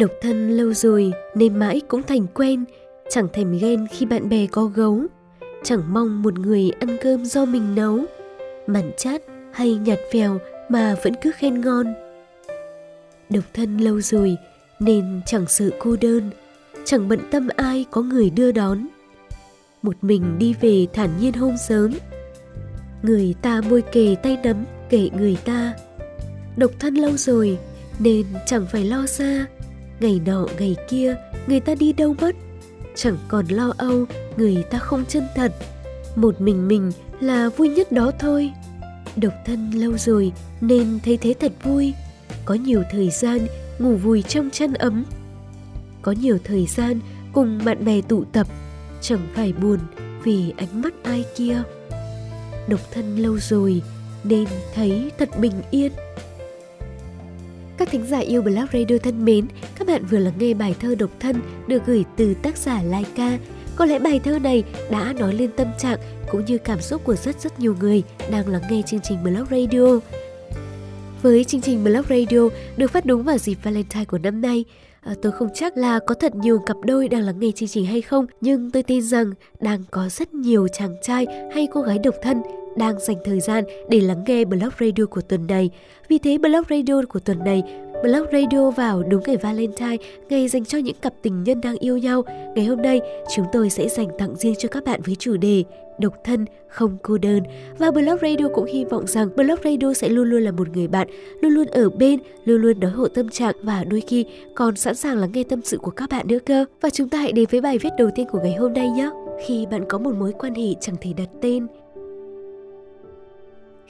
Độc thân lâu rồi nên mãi cũng thành quen, chẳng thèm ghen khi bạn bè có gấu, chẳng mong một người ăn cơm do mình nấu, mặn chát hay nhạt phèo mà vẫn cứ khen ngon. Độc thân lâu rồi nên chẳng sợ cô đơn, chẳng bận tâm ai có người đưa đón. Một mình đi về thản nhiên hôm sớm, người ta môi kề tay nắm kệ người ta. Độc thân lâu rồi nên chẳng phải lo xa, ngày nọ ngày kia người ta đi đâu mất, chẳng còn lo âu người ta không chân thật. Một mình là vui nhất đó thôi. Độc thân lâu rồi nên thấy thế thật vui, có nhiều thời gian ngủ vùi trong chăn ấm, có nhiều thời gian cùng bạn bè tụ tập, chẳng phải buồn vì ánh mắt ai kia. Độc thân lâu rồi nên thấy thật bình yên. Các thính giả yêu Black Radio thân mến, các bạn vừa lắng nghe bài thơ Độc Thân được gửi từ tác giả Laika. Có lẽ bài thơ này đã nói lên tâm trạng cũng như cảm xúc của rất nhiều người đang lắng nghe chương trình Blog Radio. Với chương trình Blog Radio được phát đúng vào dịp Valentine của năm nay, tôi không chắc là có thật nhiều cặp đôi đang lắng nghe chương trình hay không, nhưng tôi tin rằng đang có rất nhiều chàng trai hay cô gái độc thân đang dành thời gian để lắng nghe Blog Radio của tuần này. Vì thế Blog Radio của tuần này, Blog Radio vào đúng ngày Valentine, ngày dành cho những cặp tình nhân đang yêu nhau. Ngày hôm nay chúng tôi sẽ dành tặng riêng cho các bạn với chủ đề Độc Thân Không Cô Đơn. Và Blog Radio cũng hy vọng rằng Blog Radio sẽ luôn luôn là một người bạn, luôn luôn ở bên, luôn luôn nói hộ tâm trạng và đôi khi còn sẵn sàng lắng nghe tâm sự của các bạn nữa cơ. Và chúng ta hãy đến với bài viết đầu tiên của ngày hôm nay nhé. Khi bạn có một mối quan hệ chẳng thể đặt tên.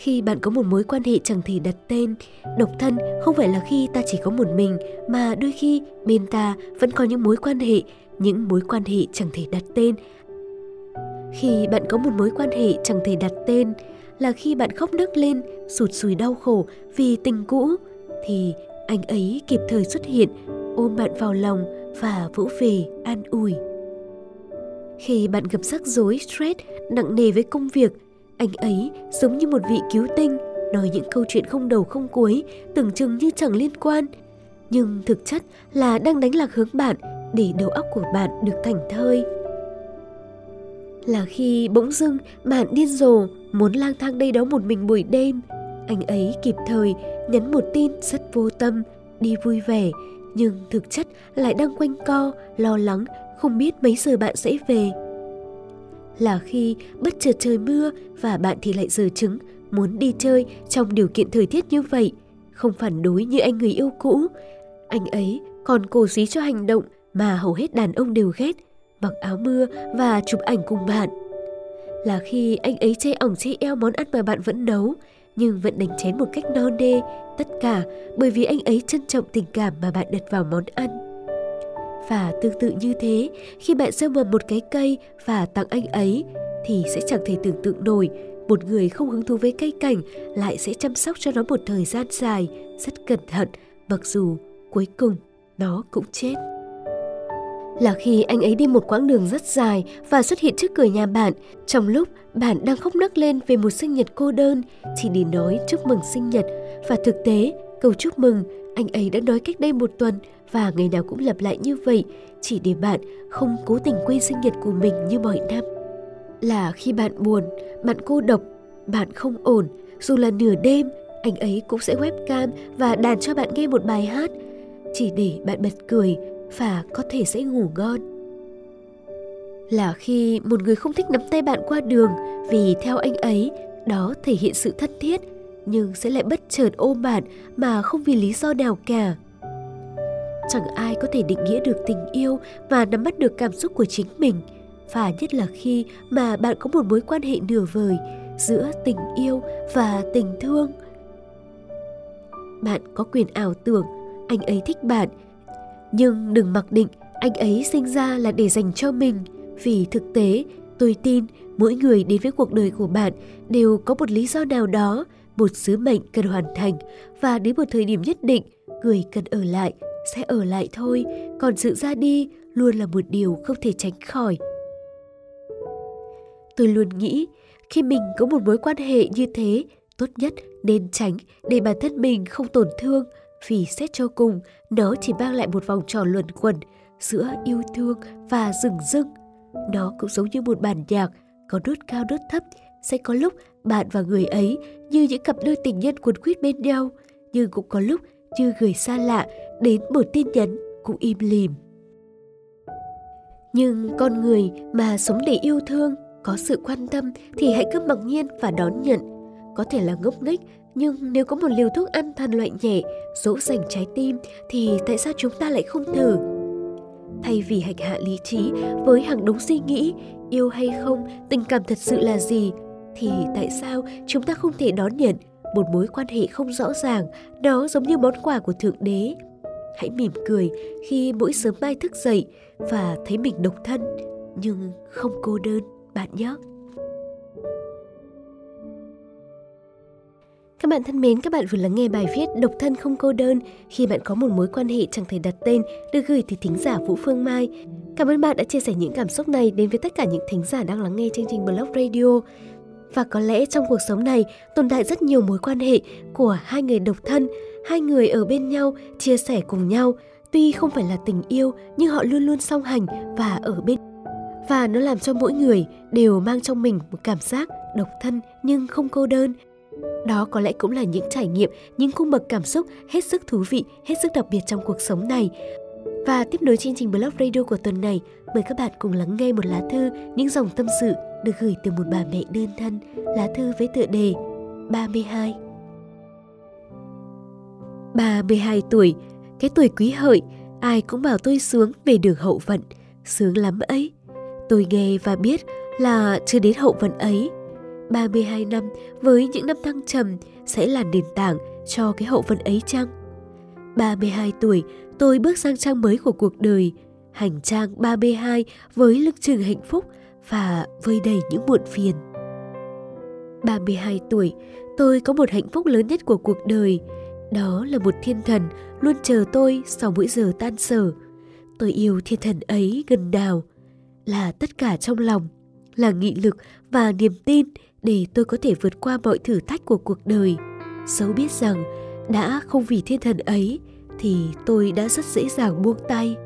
Khi bạn có một mối quan hệ chẳng thể đặt tên, độc thân không phải là khi ta chỉ có một mình, mà đôi khi bên ta vẫn có những mối quan hệ chẳng thể đặt tên. Khi bạn có một mối quan hệ chẳng thể đặt tên là khi bạn khóc nấc lên, sụt sùi đau khổ vì tình cũ, thì anh ấy kịp thời xuất hiện, ôm bạn vào lòng và vỗ về an ủi. Khi bạn gặp rắc rối, stress, nặng nề với công việc, anh ấy giống như một vị cứu tinh, nói những câu chuyện không đầu không cuối, tưởng chừng như chẳng liên quan, nhưng thực chất là đang đánh lạc hướng bạn để đầu óc của bạn được thảnh thơi. Là khi bỗng dưng bạn điên rồ muốn lang thang đây đó một mình buổi đêm, anh ấy kịp thời nhắn một tin rất vô tâm, đi vui vẻ, nhưng thực chất lại đang quanh co, lo lắng, không biết mấy giờ bạn sẽ về. Là khi bất chợt trời mưa và bạn thì lại dở chứng, muốn đi chơi trong điều kiện thời tiết như vậy, không phản đối như anh người yêu cũ. Anh ấy còn cổ suý cho hành động mà hầu hết đàn ông đều ghét, mặc áo mưa và chụp ảnh cùng bạn. Là khi anh ấy chê ỏng chê eo món ăn mà bạn vẫn nấu, nhưng vẫn đánh chén một cách no nê, tất cả bởi vì anh ấy trân trọng tình cảm mà bạn đặt vào món ăn. Và tương tự như thế, khi bạn gieo mầm một cái cây và tặng anh ấy, thì sẽ chẳng thể tưởng tượng nổi một người không hứng thú với cây cảnh lại sẽ chăm sóc cho nó một thời gian dài, rất cẩn thận, mặc dù cuối cùng nó cũng chết. Là khi anh ấy đi một quãng đường rất dài và xuất hiện trước cửa nhà bạn, trong lúc bạn đang khóc nấc lên về một sinh nhật cô đơn, chỉ để nói chúc mừng sinh nhật, và thực tế câu chúc mừng anh ấy đã nói cách đây một tuần và ngày nào cũng lặp lại như vậy, chỉ để bạn không cố tình quên sinh nhật của mình như mọi năm. Là khi bạn buồn, bạn cô độc, bạn không ổn, dù là nửa đêm, anh ấy cũng sẽ webcam và đàn cho bạn nghe một bài hát, chỉ để bạn bật cười và có thể sẽ ngủ ngon. Là khi một người không thích nắm tay bạn qua đường vì theo anh ấy, đó thể hiện sự thân thiết, nhưng sẽ lại bất chợt ôm bạn mà không vì lý do nào cả. Chẳng ai có thể định nghĩa được tình yêu và nắm bắt được cảm xúc của chính mình. Và nhất là khi mà bạn có một mối quan hệ nửa vời giữa tình yêu và tình thương. Bạn có quyền ảo tưởng anh ấy thích bạn, nhưng đừng mặc định anh ấy sinh ra là để dành cho mình. Vì thực tế, tôi tin mỗi người đến với cuộc đời của bạn đều có một lý do nào đó, một sứ mệnh cần hoàn thành, và đến một thời điểm nhất định, người cần ở lại sẽ ở lại thôi, còn sự ra đi luôn là một điều không thể tránh khỏi. Tôi luôn nghĩ, khi mình có một mối quan hệ như thế, tốt nhất nên tránh để bản thân mình không tổn thương, Vì xét cho cùng, nó chỉ mang lại một vòng tròn luẩn quẩn giữa yêu thương và rừng rưng. Nó cũng giống như một bản nhạc, có nốt cao nốt thấp. Sẽ có lúc bạn và người ấy như những cặp đôi tình nhân cuốn quýt bên nhau, nhưng cũng có lúc như người xa lạ đến một tin nhắn cũng im lìm. Nhưng con người mà sống để yêu thương, có sự quan tâm thì hãy cứ mặc nhiên và đón nhận. Có thể là ngốc nghếch, nhưng nếu có một liều thuốc an thần loại nhẹ, dỗ dành trái tim thì tại sao chúng ta lại không thử? Thay vì hành hạ lý trí với hàng đống suy nghĩ, yêu hay không, tình cảm thật sự là gì, thì tại sao chúng ta không thể đón nhận một mối quan hệ không rõ ràng, đó giống như món quà của Thượng Đế. Hãy mỉm cười khi mỗi sớm mai thức dậy và thấy mình độc thân, nhưng không cô đơn, bạn nhé. Các bạn thân mến, các bạn vừa lắng nghe bài viết Độc thân không cô đơn khi bạn có một mối quan hệ chẳng thể đặt tên được gửi từ thính giả Vũ Phương Mai. Cảm ơn bạn đã chia sẻ những cảm xúc này đến với tất cả những thính giả đang lắng nghe chương trình Blog Radio. Và có lẽ trong cuộc sống này tồn tại rất nhiều mối quan hệ của hai người độc thân, hai người ở bên nhau, chia sẻ cùng nhau. Tuy không phải là tình yêu nhưng họ luôn luôn song hành và ở bên. Và nó làm cho mỗi người đều mang trong mình một cảm giác độc thân nhưng không cô đơn. Đó có lẽ cũng là những trải nghiệm, những cung bậc cảm xúc hết sức thú vị, hết sức đặc biệt trong cuộc sống này. Và tiếp nối chương trình Blog Radio của tuần này, mời các bạn cùng lắng nghe một lá thư, những dòng tâm sự được gửi từ một bà mẹ đơn thân. Lá thư với tựa đề 32. 32 tuổi, cái tuổi Quý Hợi, ai cũng bảo tôi sướng về đường hậu vận, sướng lắm ấy. Tôi nghe và biết là chưa đến hậu vận ấy. 32 năm với những năm thăng trầm sẽ là nền tảng cho cái hậu vận ấy chăng? 32 tuổi, tôi bước sang trang mới của cuộc đời, hành trang 32 với lưng chừng hạnh phúc và vơi đầy những muộn phiền. 32 tuổi, tôi có một hạnh phúc lớn nhất của cuộc đời, đó là một thiên thần luôn chờ tôi sau mỗi giờ tan sở. Tôi yêu thiên thần ấy gần nào, là tất cả trong lòng, là nghị lực và niềm tin để tôi có thể vượt qua mọi thử thách của cuộc đời. Dẫu biết rằng đã không vì thiên thần ấy thì tôi đã rất dễ dàng buông tay.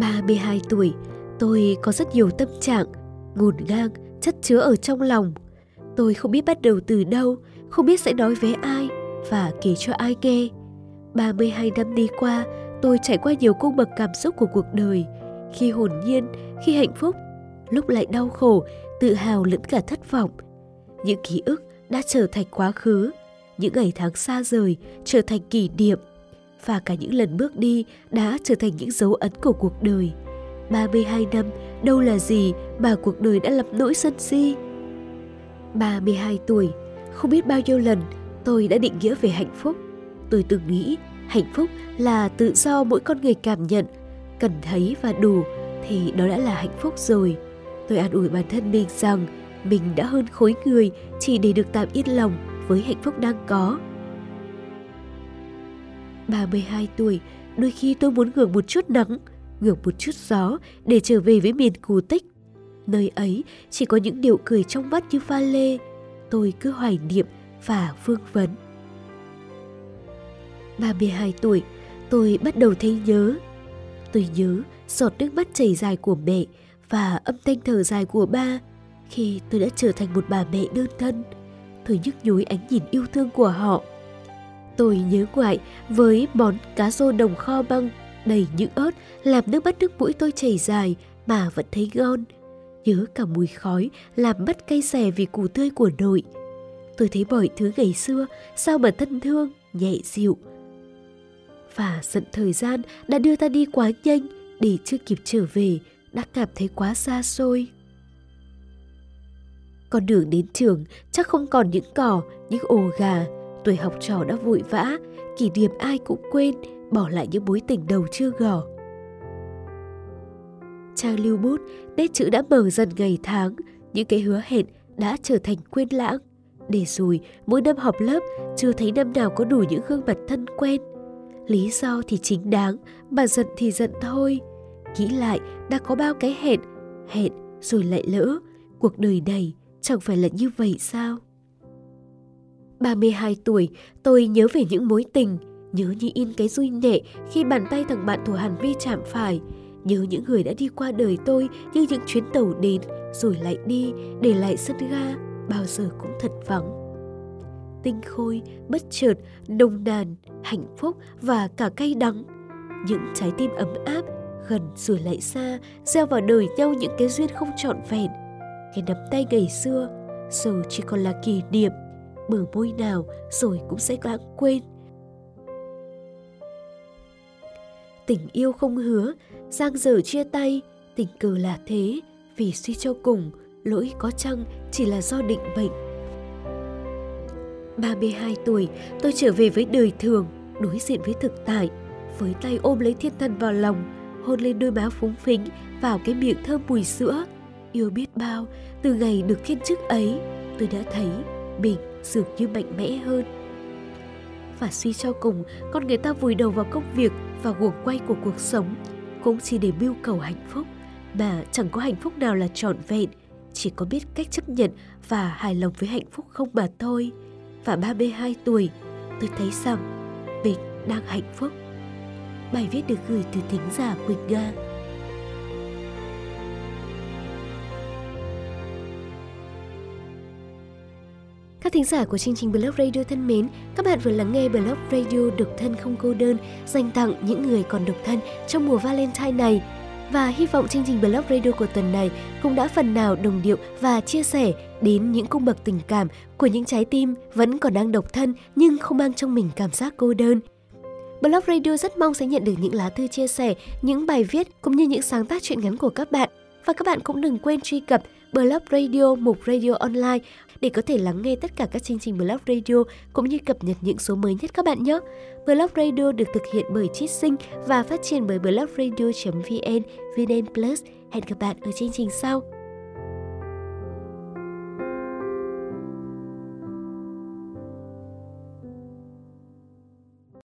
32 tuổi, tôi có rất nhiều tâm trạng, ngổn ngang, chất chứa ở trong lòng. Tôi không biết bắt đầu từ đâu, không biết sẽ nói với ai và kể cho ai nghe. 32 năm đi qua, tôi trải qua nhiều cung bậc cảm xúc của cuộc đời. Khi hồn nhiên, khi hạnh phúc, lúc lại đau khổ, tự hào lẫn cả thất vọng. Những ký ức đã trở thành quá khứ, những ngày tháng xa rời trở thành kỷ niệm, và cả những lần bước đi đã trở thành những dấu ấn của cuộc đời. 32 năm đâu là gì mà cuộc đời đã lập nỗi sân si. 32 tuổi, không biết bao nhiêu lần tôi đã định nghĩa về hạnh phúc. Tôi từng nghĩ hạnh phúc là tự do mỗi con người cảm nhận, cần thấy và đủ thì đó đã là hạnh phúc rồi. Tôi an ủi bản thân mình rằng mình đã hơn khối người chỉ để được tạm yên lòng với hạnh phúc đang có. 32 tuổi, đôi khi tôi muốn ngược một chút nắng, ngược một chút gió để trở về với miền cổ tích. Nơi ấy chỉ có những điệu cười trong mắt như pha lê. Tôi cứ hoài niệm và vương vấn. 32 tuổi, tôi bắt đầu thấy nhớ. Tôi nhớ giọt nước mắt chảy dài của mẹ và âm thanh thở dài của ba khi tôi đã trở thành một bà mẹ đơn thân. Tôi nhức nhối ánh nhìn yêu thương của họ. Tôi nhớ ngoại với món cá rô đồng kho băng đầy những ớt làm nước mắt nước mũi tôi chảy dài mà vẫn thấy ngon. Nhớ cả mùi khói làm mất cay xè vì củ tươi của nội. Tôi thấy mọi thứ ngày xưa sao mà thân thương, nhẹ dịu. Và dần thời gian đã đưa ta đi quá nhanh, để chưa kịp trở về đã cảm thấy quá xa xôi. Con đường đến trường chắc không còn những cỏ, những ồ gà. Tuổi học trò đã vội vã, kỷ niệm ai cũng quên, bỏ lại những mối tình đầu chưa gỏ. Trang lưu bút, nét chữ đã mờ dần ngày tháng, những cái hứa hẹn đã trở thành quên lãng. Để rồi mỗi năm họp lớp chưa thấy năm nào có đủ những gương mặt thân quen. Lý do thì chính đáng, mà giận thì giận thôi. Nghĩ lại đã có bao cái hẹn, hẹn rồi lại lỡ. Cuộc đời này chẳng phải là như vậy sao? 32 tuổi, tôi nhớ về những mối tình, Nhớ như in cái rui nệ khi bàn tay thằng bạn của Hàn Vi chạm phải. Nhớ những người đã đi qua đời tôi như những chuyến tàu đến rồi lại đi, để lại sân ga bao giờ cũng thật vắng. Tinh khôi, bất chợt, nồng nàn, hạnh phúc và cả cay đắng. Những trái tim ấm áp, gần rồi lại xa, gieo vào đời nhau những cái duyên không trọn vẹn. Cái nắm tay ngày xưa, giờ chỉ còn là kỷ niệm, mở môi nào rồi cũng sẽ lãng quên. Tình yêu không hứa, giang dở chia tay, tình cờ là thế, vì suy cho cùng, lỗi có chăng chỉ là do định mệnh. 32 tuổi, tôi trở về với đời thường, đối diện với thực tại, với tay ôm lấy thiên thần vào lòng, hôn lên đôi má phúng phính, vào cái miệng thơm mùi sữa. Yêu biết bao, từ ngày được thiên chức ấy, tôi đã thấy mình dường như mạnh mẽ hơn. Và suy cho cùng, con người ta vùi đầu vào công việc và guồng quay của cuộc sống, cũng chỉ để mưu cầu hạnh phúc, mà chẳng có hạnh phúc nào là trọn vẹn, chỉ có biết cách chấp nhận và hài lòng với hạnh phúc không mà thôi. Và 32 tuổi, tôi thấy rằng mình đang hạnh phúc. Bài viết được gửi từ thính giả Quỷ Ga. Các thính giả của chương trình Blog Radio thân mến, các bạn vừa lắng nghe Blog Radio Độc Thân Không Cô Đơn dành tặng những người còn độc thân trong mùa Valentine này. Và hy vọng chương trình Blog Radio của tuần này cũng đã phần nào đồng điệu và chia sẻ đến những cung bậc tình cảm của những trái tim vẫn còn đang độc thân nhưng không mang trong mình cảm giác cô đơn. Blog Radio rất mong sẽ nhận được những lá thư chia sẻ, những bài viết cũng như những sáng tác truyện ngắn của các bạn. Và các bạn cũng đừng quên truy cập Blog Radio, mục Radio Online để có thể lắng nghe tất cả các chương trình Blog Radio cũng như cập nhật những số mới nhất các bạn nhé. Blog Radio được thực hiện bởi Chí Sinh và phát triển bởi blogradio.vn, VN Plus. Hẹn gặp bạn ở chương trình sau.